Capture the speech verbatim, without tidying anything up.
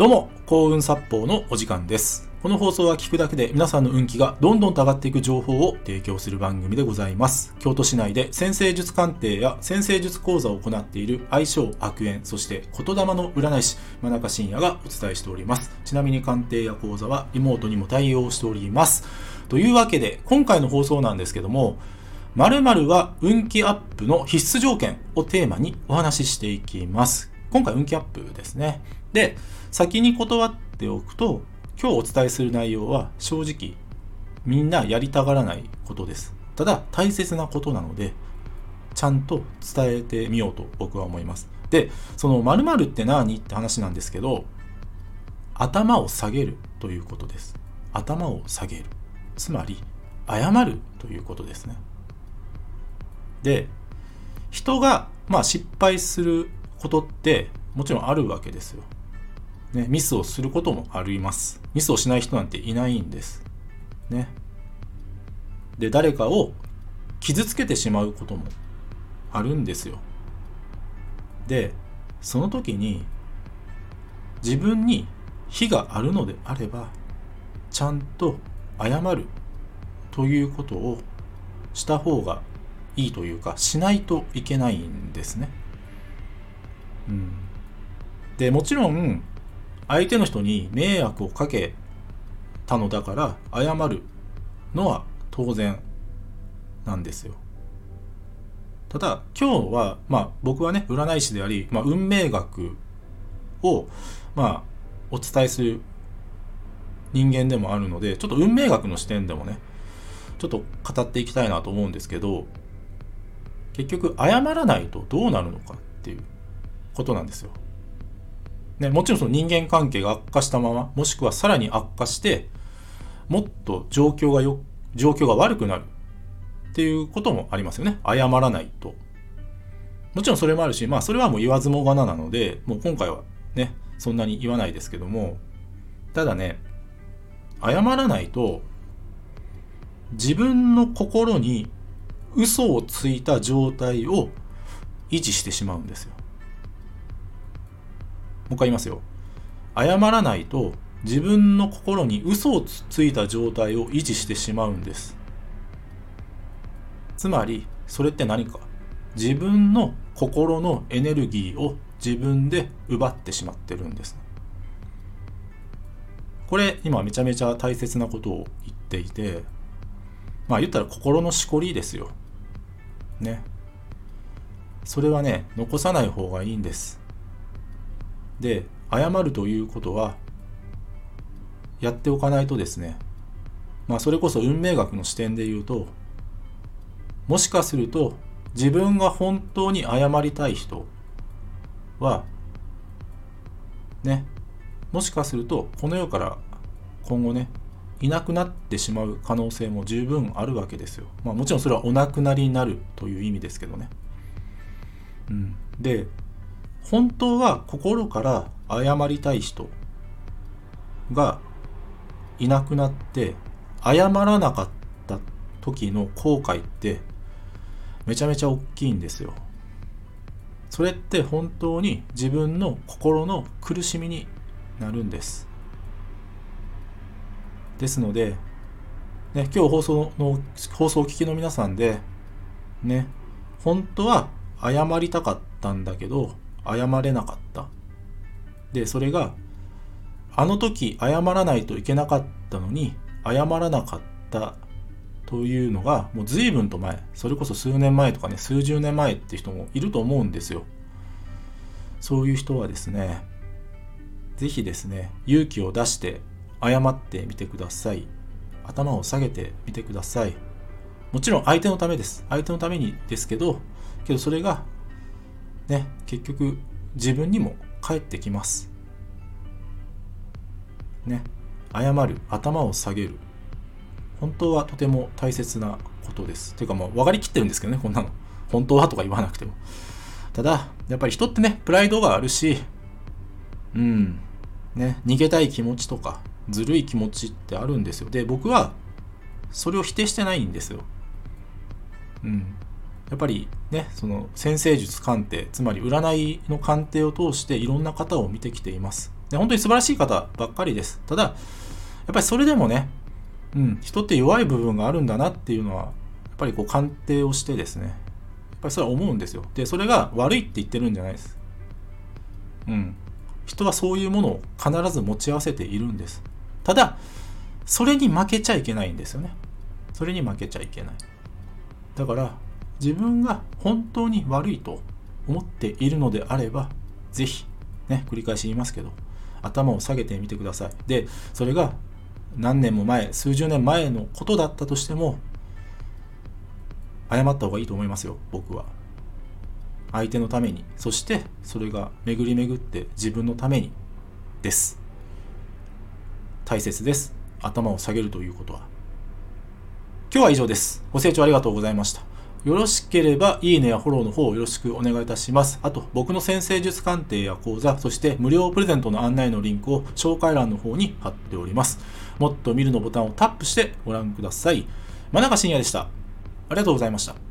どうも、幸運殺法のお時間です。この放送は聞くだけで皆さんの運気がどんどんと上がっていく情報を提供する番組でございます。京都市内で占星術鑑定や占星術講座を行っている愛称悪縁、そして言霊の占い師真中信也がお伝えしております。ちなみに鑑定や講座はリモートにも対応しております。というわけで今回の放送なんですけども、〇〇は運気アップの必須条件をテーマにお話ししていきます。今回運気アップですね。で、先に断っておくと、今日お伝えする内容は正直みんなやりたがらないことです。ただ大切なことなのでちゃんと伝えてみようと僕は思います。で、その〇〇って何って話なんですけど、頭を下げるということです。頭を下げる、つまり謝るということですね。で、人がまあ失敗することってもちろんあるわけですよ、ね、ミスをすることもあります。ミスをしない人なんていないんです、ね、で、誰かを傷つけてしまうこともあるんですよ。で、その時に自分に非があるのであればちゃんと謝るということをした方がいいというか、しないといけないんですね。うん、で、もちろん相手の人に迷惑をかけたのだから謝るのは当然なんですよ。ただ今日は、まあ、僕はね占い師であり、まあ、運命学を、まあ、お伝えする人間でもあるので、ちょっと運命学の視点でもねちょっと語っていきたいなと思うんですけど、結局謝らないとどうなるのかっていうことなんですよ、ね、もちろんその人間関係が悪化したまま、もしくはさらに悪化してもっと状況がよ状況が悪くなるっていうこともありますよね。謝らないと。もちろんそれもあるし、まあそれはもう言わずもがななので、もう今回はねそんなに言わないですけども、ただね、謝らないと自分の心に嘘をついた状態を維持してしまうんですよ。もう一回言いますよ。謝らないと自分の心に嘘をついた状態を維持してしまうんです。つまりそれって何か、自分の心のエネルギーを自分で奪ってしまってるんです。これ今めちゃめちゃ大切なことを言っていて、まあ言ったら心のしこりですよ。ね。それはね残さない方がいいんです。で、謝るということはやっておかないとですね、まあそれこそ運命学の視点で言うと、もしかすると自分が本当に謝りたい人はね、もしかするとこの世から今後ねいなくなってしまう可能性も十分あるわけですよ。まあもちろんそれはお亡くなりになるという意味ですけどね、うん、で、本当は心から謝りたい人がいなくなって謝らなかった時の後悔ってめちゃめちゃ大きいんですよ。それって本当に自分の心の苦しみになるんです。ですので、ね、今日放送の放送を聞きの皆さんでね、本当は謝りたかったんだけど謝れなかった。で、それがあの時謝らないといけなかったのに謝らなかったというのがもう随分と前、それこそ数年前とかね数十年前って人もいると思うんですよ。そういう人はですね、ぜひですね勇気を出して謝ってみてください。頭を下げてみてください。もちろん相手のためです。相手のためにですけど、けどそれがね、結局自分にも返ってきます、ね、謝る、頭を下げる、本当はとても大切なことです。というかもう分かりきってるんですけどね、こんなの本当はとか言わなくても。ただやっぱり人ってねプライドがあるし、うんね、逃げたい気持ちとかずるい気持ちってあるんですよ。で、僕はそれを否定してないんですよ。うんやっぱりね、その占星術鑑定、つまり占いの鑑定を通していろんな方を見てきています。で本当に素晴らしい方ばっかりです。ただやっぱりそれでもね、うん、人って弱い部分があるんだなっていうのはやっぱりこう鑑定をしてですね、やっぱりそれは思うんですよ。でそれが悪いって言ってるんじゃないです。うん、人はそういうものを必ず持ち合わせているんです。ただそれに負けちゃいけないんですよね。それに負けちゃいけない。だから自分が本当に悪いと思っているのであれば、ぜひね、繰り返し言いますけど頭を下げてみてください。でそれが何年も前、数十年前のことだったとしても謝った方がいいと思いますよ。僕は相手のために、そしてそれが巡り巡って自分のためにです。大切です、頭を下げるということは。今日は以上です。ご清聴ありがとうございました。よろしければいいねやフォローの方をよろしくお願いいたします。あと僕の先生術鑑定や講座、そして無料プレゼントの案内のリンクを紹介欄の方に貼っております。もっと見るのボタンをタップしてご覧ください。真中信也でした。ありがとうございました。